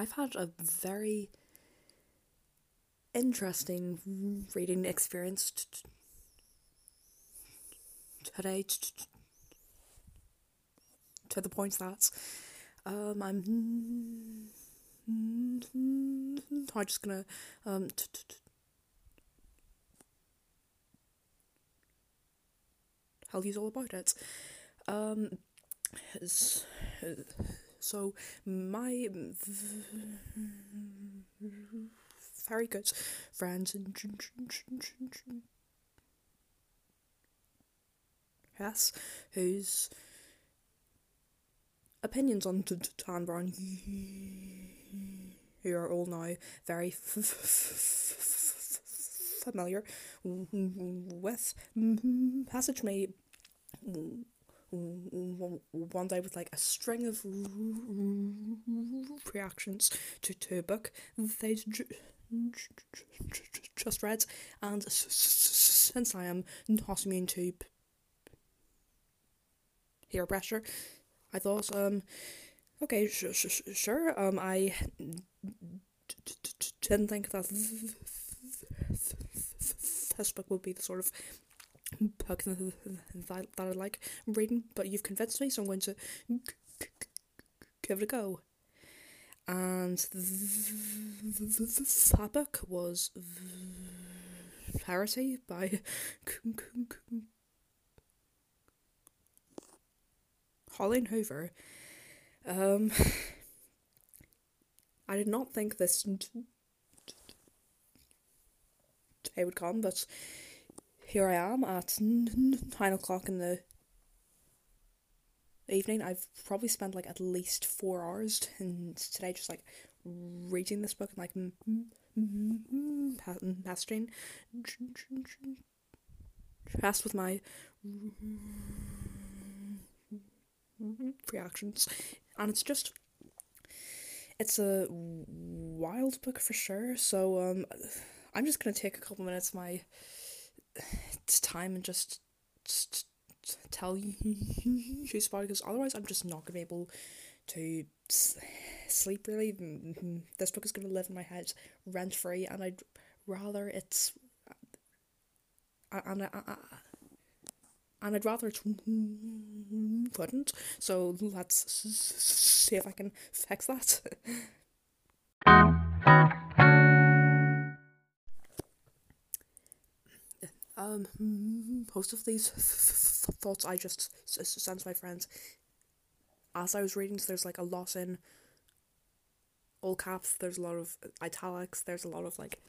I've had a very interesting reading experience today, to the point that I'm just gonna tell you all about it. So my very good friend Jess, whose opinions on Dan Brown who are all now very familiar with, messaged me one day with like a string of reactions to a book they just read, and since I am not immune to peer pressure, I thought, okay, sure, I didn't think that this book would be the sort of book that I like reading, but you've convinced me, so I'm going to give it a go. And that book was Verity by Colleen Hoover. I did not think this day would come, but here I am at 9 o'clock in the evening. I've probably spent like at least 4 hours today just like reading this book and like messaging, fast with my reactions, and it's a wild book for sure. So I'm just gonna take a couple minutes of my time and just tell you about it, because otherwise I'm just not gonna be able to sleep really. This book is gonna live in my head rent free, and I'd rather it's and I'd rather it wouldn't, so let's see if I can fix that. Most of these thoughts I just sent to my friends as I was reading, so there's like a lot in all caps, there's a lot of italics, there's a lot of like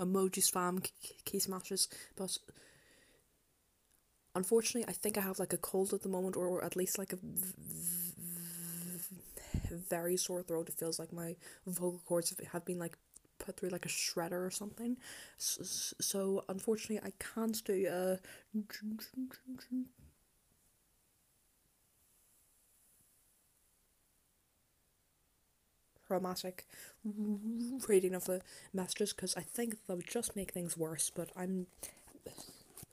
emoji spam, key smashes, but unfortunately, I think I have like a cold at the moment, or at least like a very sore throat. It feels like my vocal cords have been like put through like a shredder or something. So unfortunately, I can't do a dramatic reading of the messages, because I think that would just make things worse. But I'm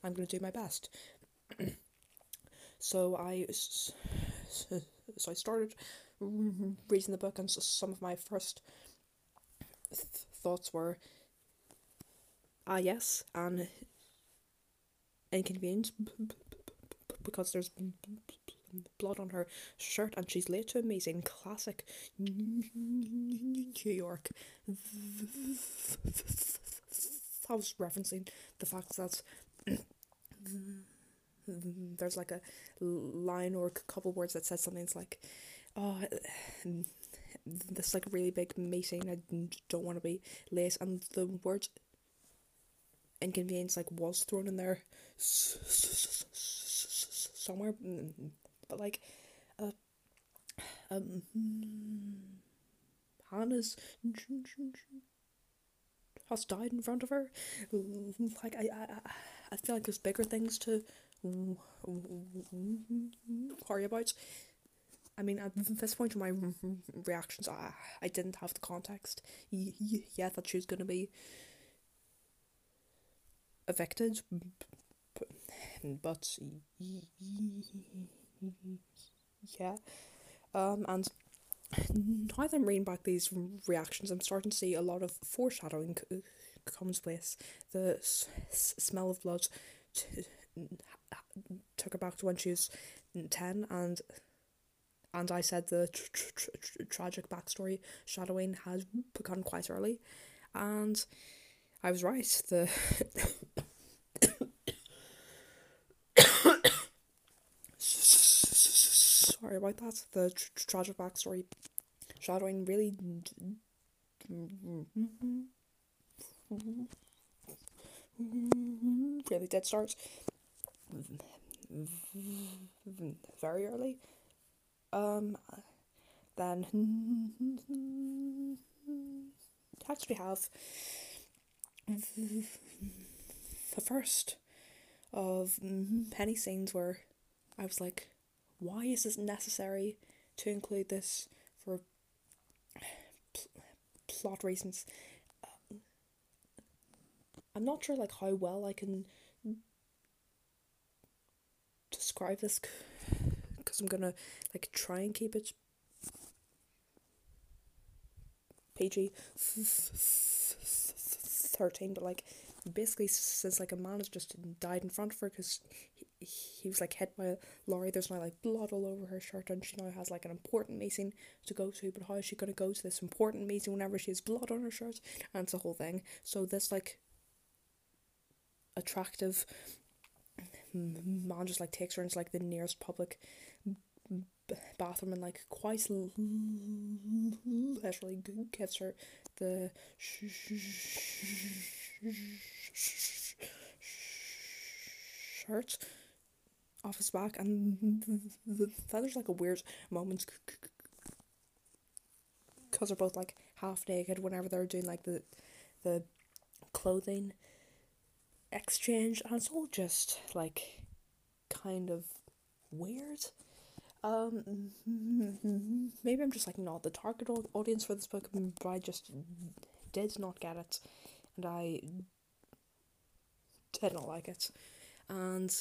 gonna do my best. So I started reading the book, and so some of my first thoughts were, yes, and inconvenient, because there's blood on her shirt and she's late to a meeting. Classic New York. I was referencing the fact that there's like a line or a couple words that says something. It's like, oh, this is like a really big meeting, I don't want to be late, and the word inconvenience like was thrown in there somewhere, but like Hannah's has died in front of her. Like I feel like there's bigger things to worry about. I mean, at this point in my reactions, I didn't have the context yet that she was going to be evicted, but yeah, and now that I'm reading back these reactions, I'm starting to see a lot of foreshadowing commonplace. The smell of blood took her back to when she was 10, and I said the tragic backstory shadowing has begun quite early, and I was right. The sorry about that. The tragic backstory shadowing really really did start very early. Then actually have the first of many scenes where I was like, why is this necessary to include this for plot reasons? I'm not sure like how well I can describe this, because I'm gonna like try and keep it PG 13, but like basically since like a man has just died in front of her because he was like hit by a lorry, there's now like blood all over her shirt, and she now has like an important meeting to go to, but how is she gonna go to this important meeting whenever she has blood on her shirt? And it's a whole thing. So this like attractive man just like takes her into like the nearest public bathroom and like quite literally gives her the shirt off his back, and there's like a weird moment because they're both like half naked whenever they're doing like the clothing exchange, and it's all just like kind of weird. Maybe I'm just like not the target audience for this book, but I just did not get it, and I did not like it. And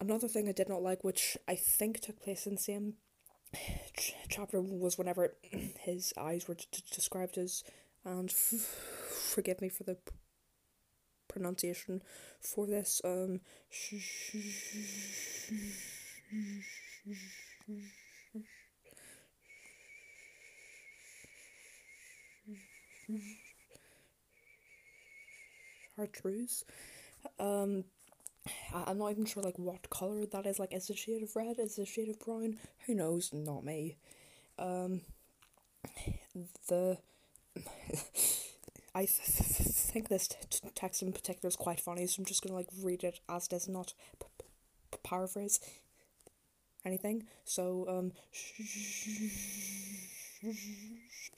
another thing I did not like, which I think took place in the same chapter, was whenever his eyes were described as, and forgive me for the pronunciation for this, chartreuse. I'm not even sure like what colour that is, like is it a shade of red, is it a shade of brown, who knows, not me. I think this text in particular is quite funny, so I'm just going to like read it as it is, not paraphrase anything. So,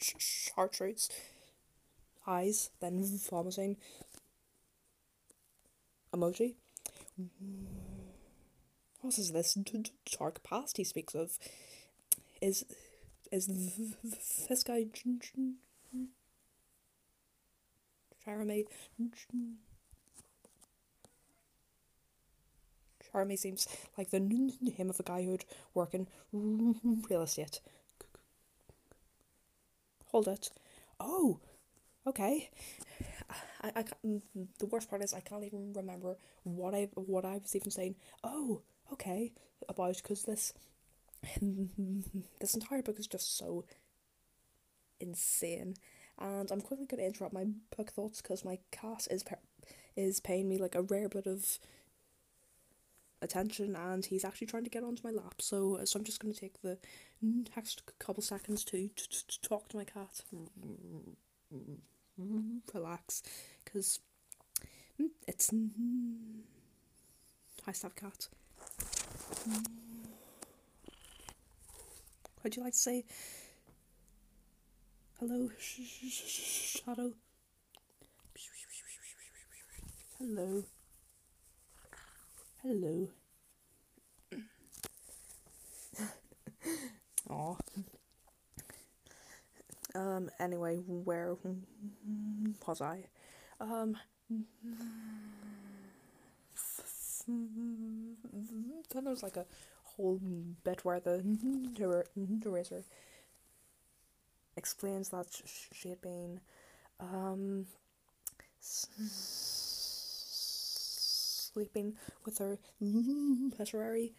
chartreuse, eyes, then vomiting, emoji. What is this dark past he speaks of? Is this guy Jeremy seems like the name of a guy who'd work in real estate. Hold it. Oh, okay. I the worst part is I can't even remember what I was even saying. Oh, okay, about, because this entire book is just so insane. And I'm quickly going to interrupt my book thoughts because my cat is paying me like a rare bit of attention, and he's actually trying to get onto my lap. So I'm just going to take the next couple seconds to talk to my cat. Relax, because it's I stab cat. Would you like to say hello, Shadow? Hello. Hello. Aw. Anyway, where was I? Then there was like a whole bit where the eraser explains that shaping. Sleeping with her literary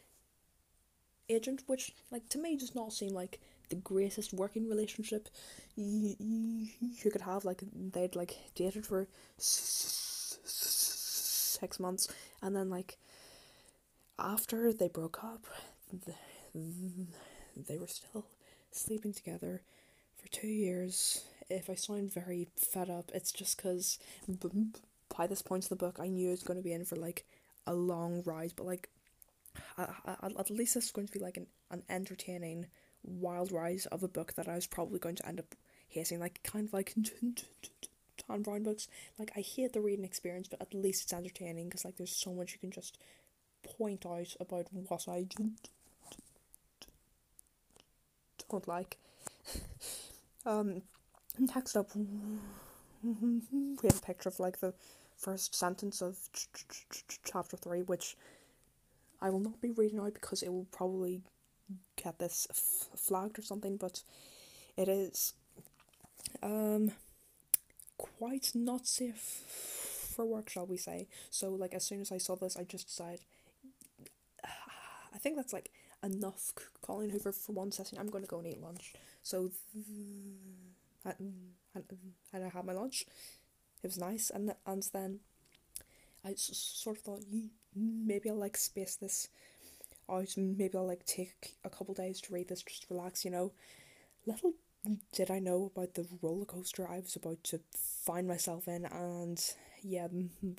agent, which, like, to me does not seem like the greatest working relationship you could have. Like, they'd like dated for 6 months, and then like after they broke up, they were still sleeping together for 2 years. If I sound very fed up, it's just because by this point in the book I knew it's going to be in for like a long ride, but like at least it's going to be like an entertaining wild ride of a book that I was probably going to end up hating, like kind of like Tom Brown books. Like, I hate the reading experience, but at least it's entertaining, because like there's so much you can just point out about what I don't like. Text up we have a picture of like the first sentence of chapter 3, which I will not be reading out because it will probably get this flagged or something, but it is quite not safe for work, shall we say. So like as soon as I saw this, I just decided, I think that's like enough Colleen Hoover for one session, I'm going to go and eat lunch. So and I had my lunch, it was nice, and then I sort of thought, maybe I'll like space this out, maybe I'll like take a couple days to read this, just relax, you know. Little did I know about the roller coaster I was about to find myself in, and yeah,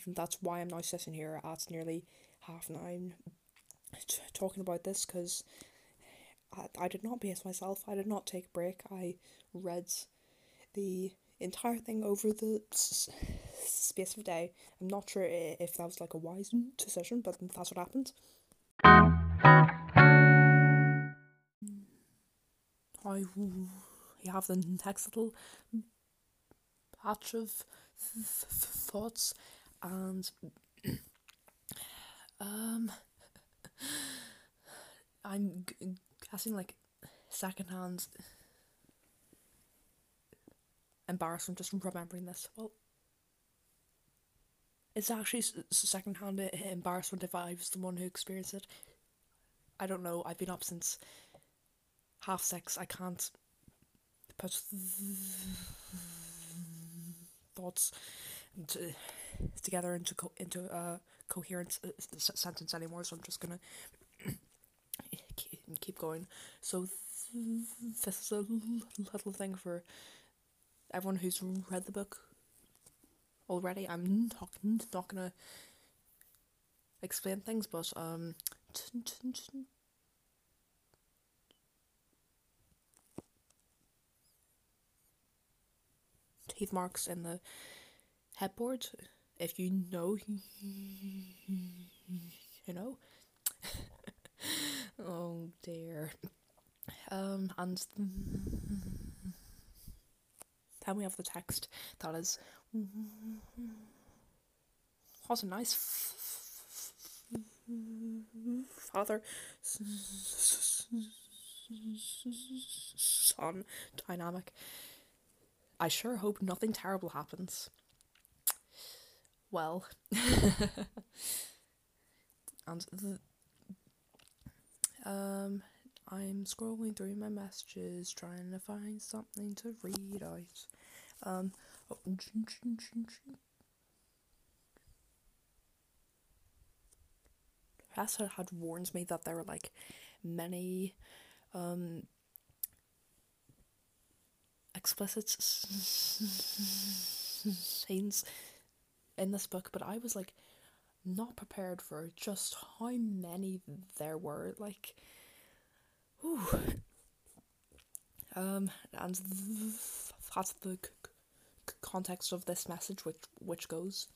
that's why I'm now sitting here at nearly 9:30 talking about this, because I did not pace myself, I did not take a break, I read the entire thing over the space of a day. I'm not sure if that was like a wise decision, but that's what happened. I have the next little patch of thoughts, and I'm guessing like secondhand embarrassment just remembering this. Well, it's actually secondhand embarrassment if I was the one who experienced it. I don't know, I've been up since 6:30. I can't put thoughts together into a coherent sentence anymore, so I'm just gonna keep going. So this is a little thing for everyone who's read the book already. I'm not gonna explain things, but teeth marks in the headboard. If you know, you know. Oh dear. And then we have the text that is what a nice father son dynamic. I sure hope nothing terrible happens. Well, and I'm scrolling through my messages trying to find something to read out. Professor had warned me that there were like many explicit scenes in this book, but I was like not prepared for just how many there were. Like, whew. And that's the context of this message, which goes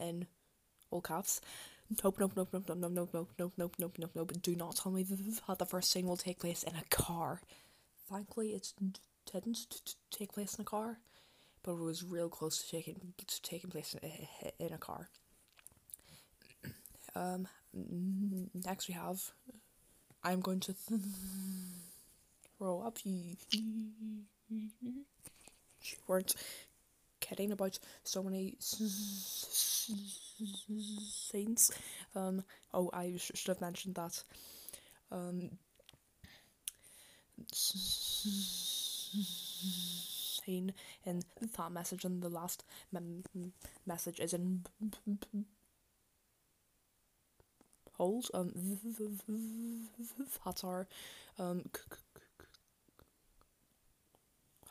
in all caps. Nope. Do not tell me that the first scene will take place in a car. Thankfully, it didn't take place in a car, but it was real close to taking place in a car. Next we have I'm going to throw up. We're kidding about so many things. Oh, I should have mentioned that. In that message, and the last message is in hold. That's our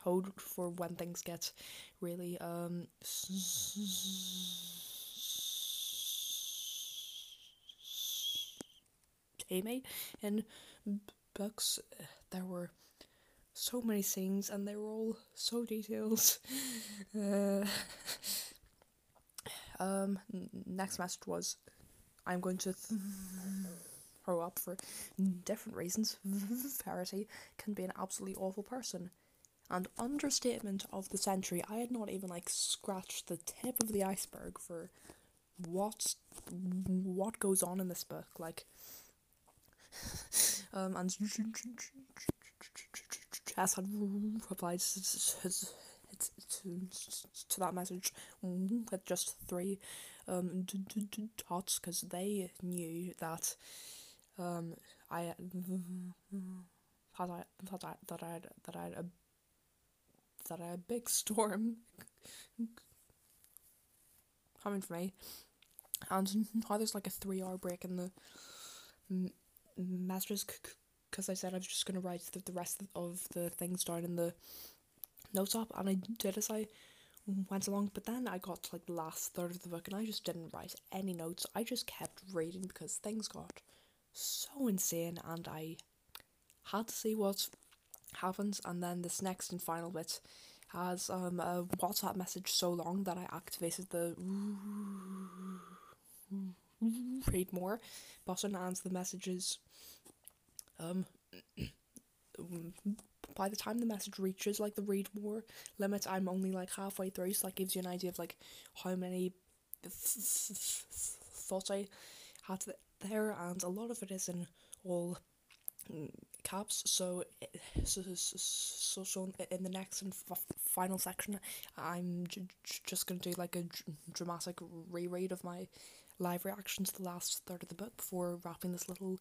hold for when things get really tamey in books. There were so many things, and they were all so detailed. Next message was, I'm going to throw up for different reasons. Verity can be an absolutely awful person. And understatement of the century. I had not even scratched the tip of the iceberg for what goes on in this book. And Jess had replied to that message with just three dots, because they knew that I had a big storm coming for me, and now there's a 3-hour break in the messages. Because I said I was just going to write the rest of the things down in the notes app, and I did as I went along, but then I got to the last third of the book and I just didn't write any notes. I just kept reading because things got so insane, and I had to see what happens. And then this next and final bit has a WhatsApp message so long that I activated the read more button, and the messages by the time the message reaches the read more limit, I'm only halfway through, so that gives you an idea of how many thoughts I had there, and a lot of it is in all caps. So in the next and final section, I'm just gonna do a dramatic reread of my live reaction to the last third of the book before wrapping this little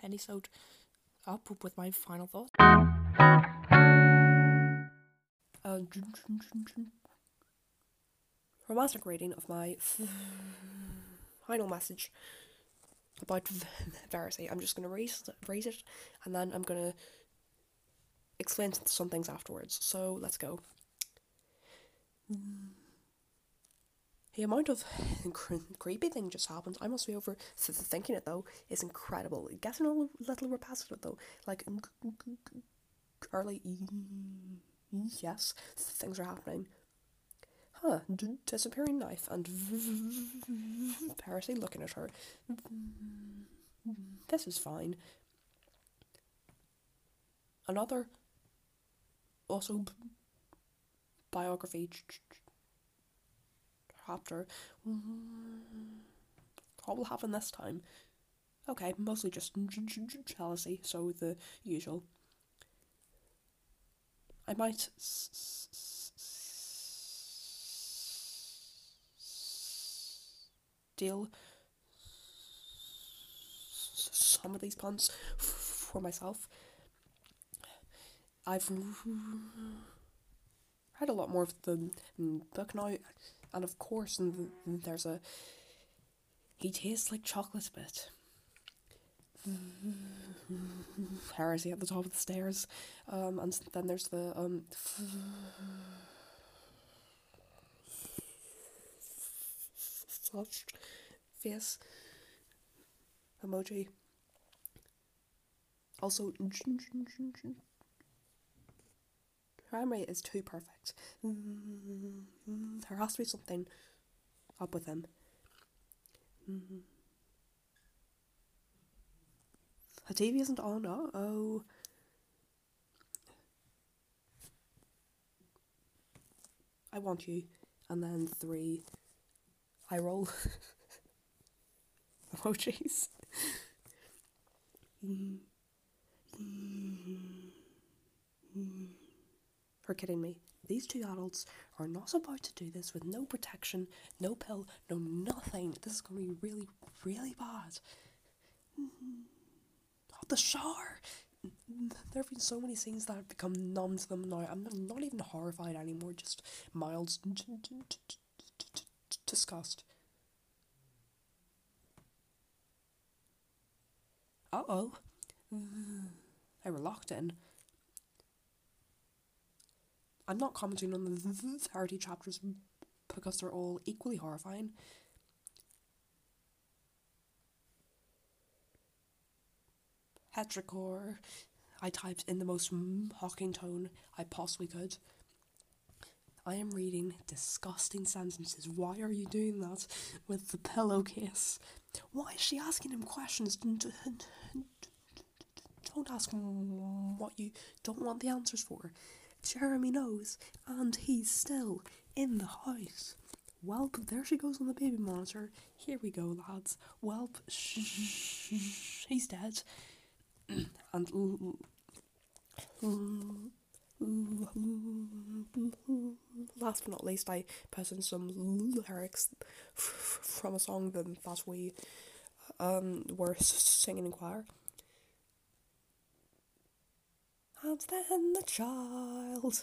penny-sode up with my final thoughts. Romantic reading of my final message about Verity. I'm just going to read it, and then I'm going to explain some things afterwards. So let's go. The amount of creepy thing just happened. I must be overthinking it, though. It's incredible. It's getting a little repetitive, though. Early, yes, things are happening. Huh, disappearing knife and Verity looking at her. This is fine. Another also biography chapter. What will happen this time? Okay, mostly just jealousy, so the usual. I might steal some of these puns for myself. I've read a lot more of the book now. And of course, there's a, he tastes like chocolate bit. Verity at the top of the stairs. And then there's the, flushed face emoji. Also, her memory is too perfect. There has to be something up with him. The TV isn't on. Uh-oh. I want you. And then 3 eye roll emojis. For kidding me. These two adults are not about to do this with no protection, no pill, no nothing. This is going to be really, really bad. Not the shower. There have been so many scenes that have become numb to them now. I'm not even horrified anymore, just mild disgust. Uh-oh. They were locked in. I'm not commenting on the 30 chapters because they're all equally horrifying. Hetrichor. I typed in the most mocking tone I possibly could. I am reading disgusting sentences. Why are you doing that with the pillowcase? Why is she asking him questions? Don't ask him what you don't want the answers for. Jeremy knows, and he's still in the house. Welp, there she goes on the baby monitor. Here we go, lads. Welp, he's dead. And last but not least, I put in some lyrics from a song that we were singing in choir. And then the child.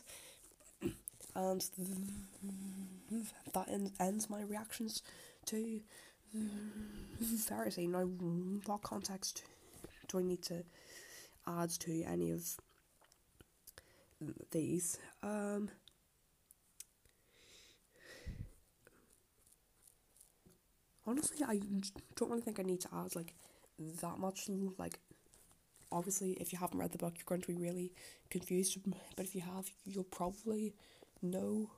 And that ends my reactions to Verity. Now, what context do I need to add to any of these? Honestly, I don't really think I need to add that much. Obviously, if you haven't read the book, you're going to be really confused, but if you have, you'll probably know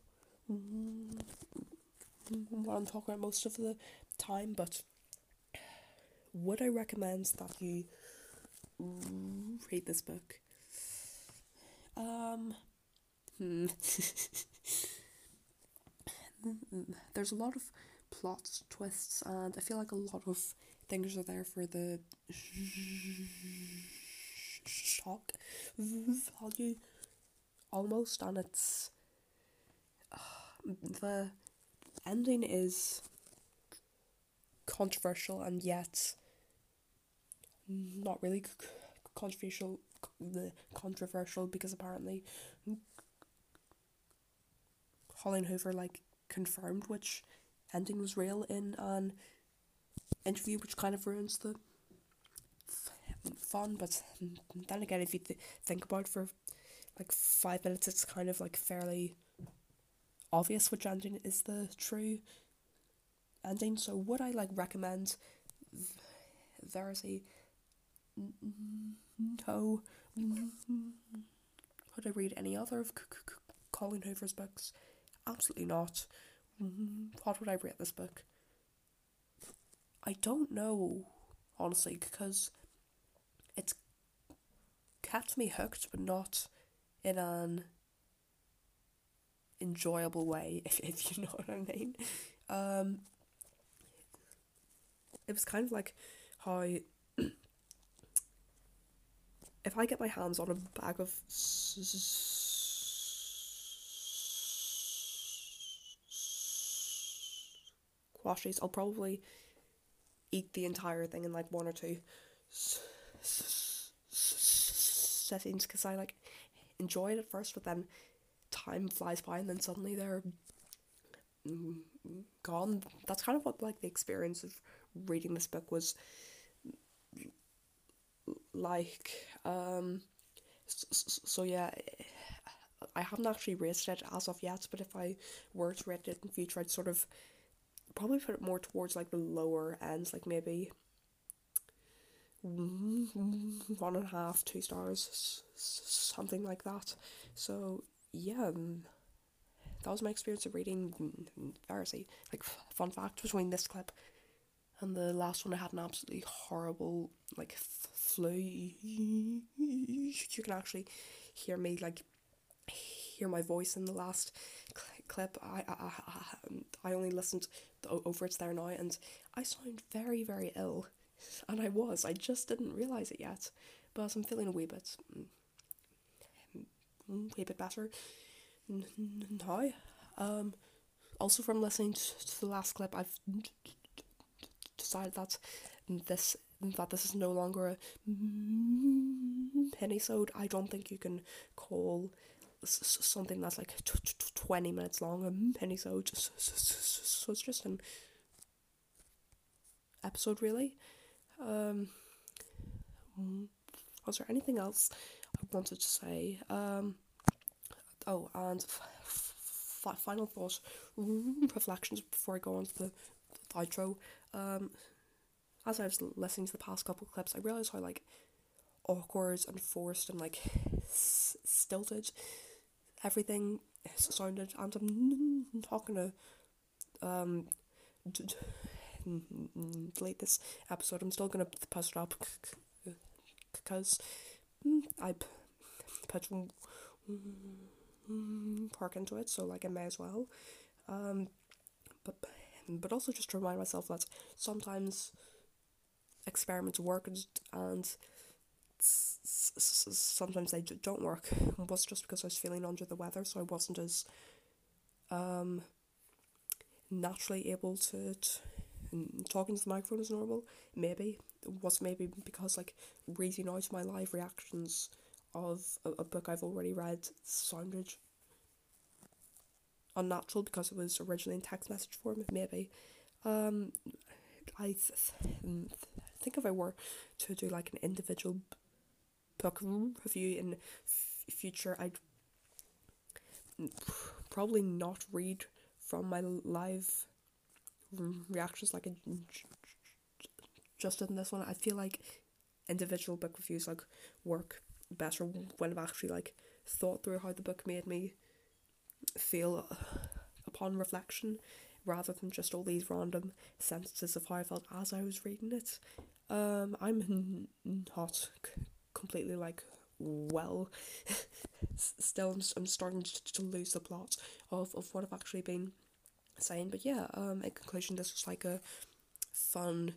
what I'm talking about most of the time. But would I recommend that you read this book? There's a lot of plot twists, and I feel like a lot of things are there for the shock value, almost, and it's the ending is controversial and yet not really controversial because apparently Colleen Hoover confirmed which ending was real in an interview, which kind of ruins the fun. But then again, if you think about it for 5 minutes, it's kind of fairly obvious which ending is the true ending. So would I recommend Verity? No. Would I read any other of Colleen Hoover's books? Absolutely not. What would I rate this book? I don't know, honestly, because it's kept me hooked, but not in an enjoyable way, if you know what I mean. It was kind of how if I get my hands on a bag of squashies, I'll probably eat the entire thing in one or two settings, because I enjoy it at first, but then time flies by and then suddenly they're gone. That's kind of what the experience of reading this book was like. So yeah, I haven't actually rated it as of yet, but if I were to rate it in future, I'd sort of probably put it more towards the lower ends, maybe 1.5, 2 stars, something like that. So yeah, that was my experience of reading Verity. Fun fact, between this clip and the last one, I had an absolutely horrible flu. You can actually hear me hear my voice in the last clip. I only listened over it there now, and I sound very, very ill. And I just didn't realise it yet, but I'm feeling a wee bit better now. Also, from listening to the last clip, I've decided that this is no longer a penny-sode. I don't think you can call something that's like 20 minutes long a penny-sode, so it's just an episode, really. Was there anything else I wanted to say? Final thoughts, reflections before I go on to the outro. As I was listening to the past couple of clips, I realised how like awkward and forced and like stilted everything sounded, and I'm talking to delete this episode. I'm still gonna post it up because I put work into it, so like I may as well. But also just to remind myself that sometimes experiments work and sometimes they don't work. It was just because I was feeling under the weather, so I wasn't as naturally able to talking to the microphone as normal. Maybe because like reading out my live reactions of a book I've already read sounded unnatural because it was originally in text message form. Maybe I think if I were to do like an individual book review in future, I'd probably not read from my live reactions like I just did in this one. I feel like individual book reviews like work better when I've actually like thought through how the book made me feel upon reflection, rather than just all these random sentences of how I felt as I was reading it. I'm not completely like well still. I'm starting to lose the plot of what I've actually been saying, but yeah, in conclusion, this was like a fun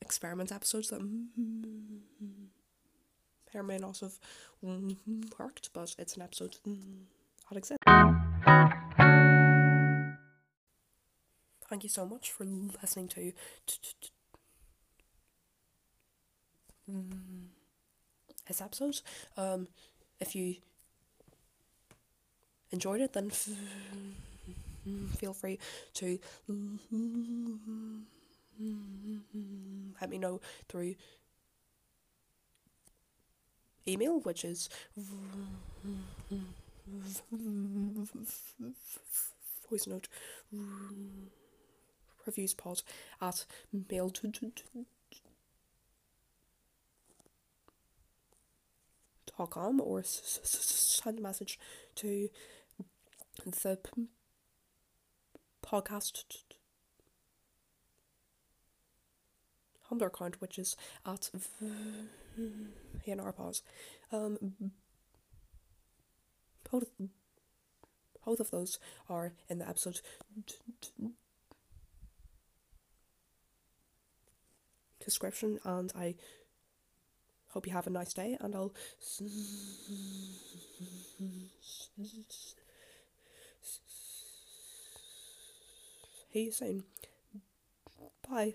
experiment episode that may or may not have worked, but it's an episode that exists. Thank you so much for listening to this episode. If you enjoyed it, then feel free to let me know through email, which is voicenotereviewspod@mail.com. Or send a message to the podcast Tumblr account, which is at vnrpod. Both of those are in the episode description, and I hope you have a nice day, and I'll hear you soon. Bye.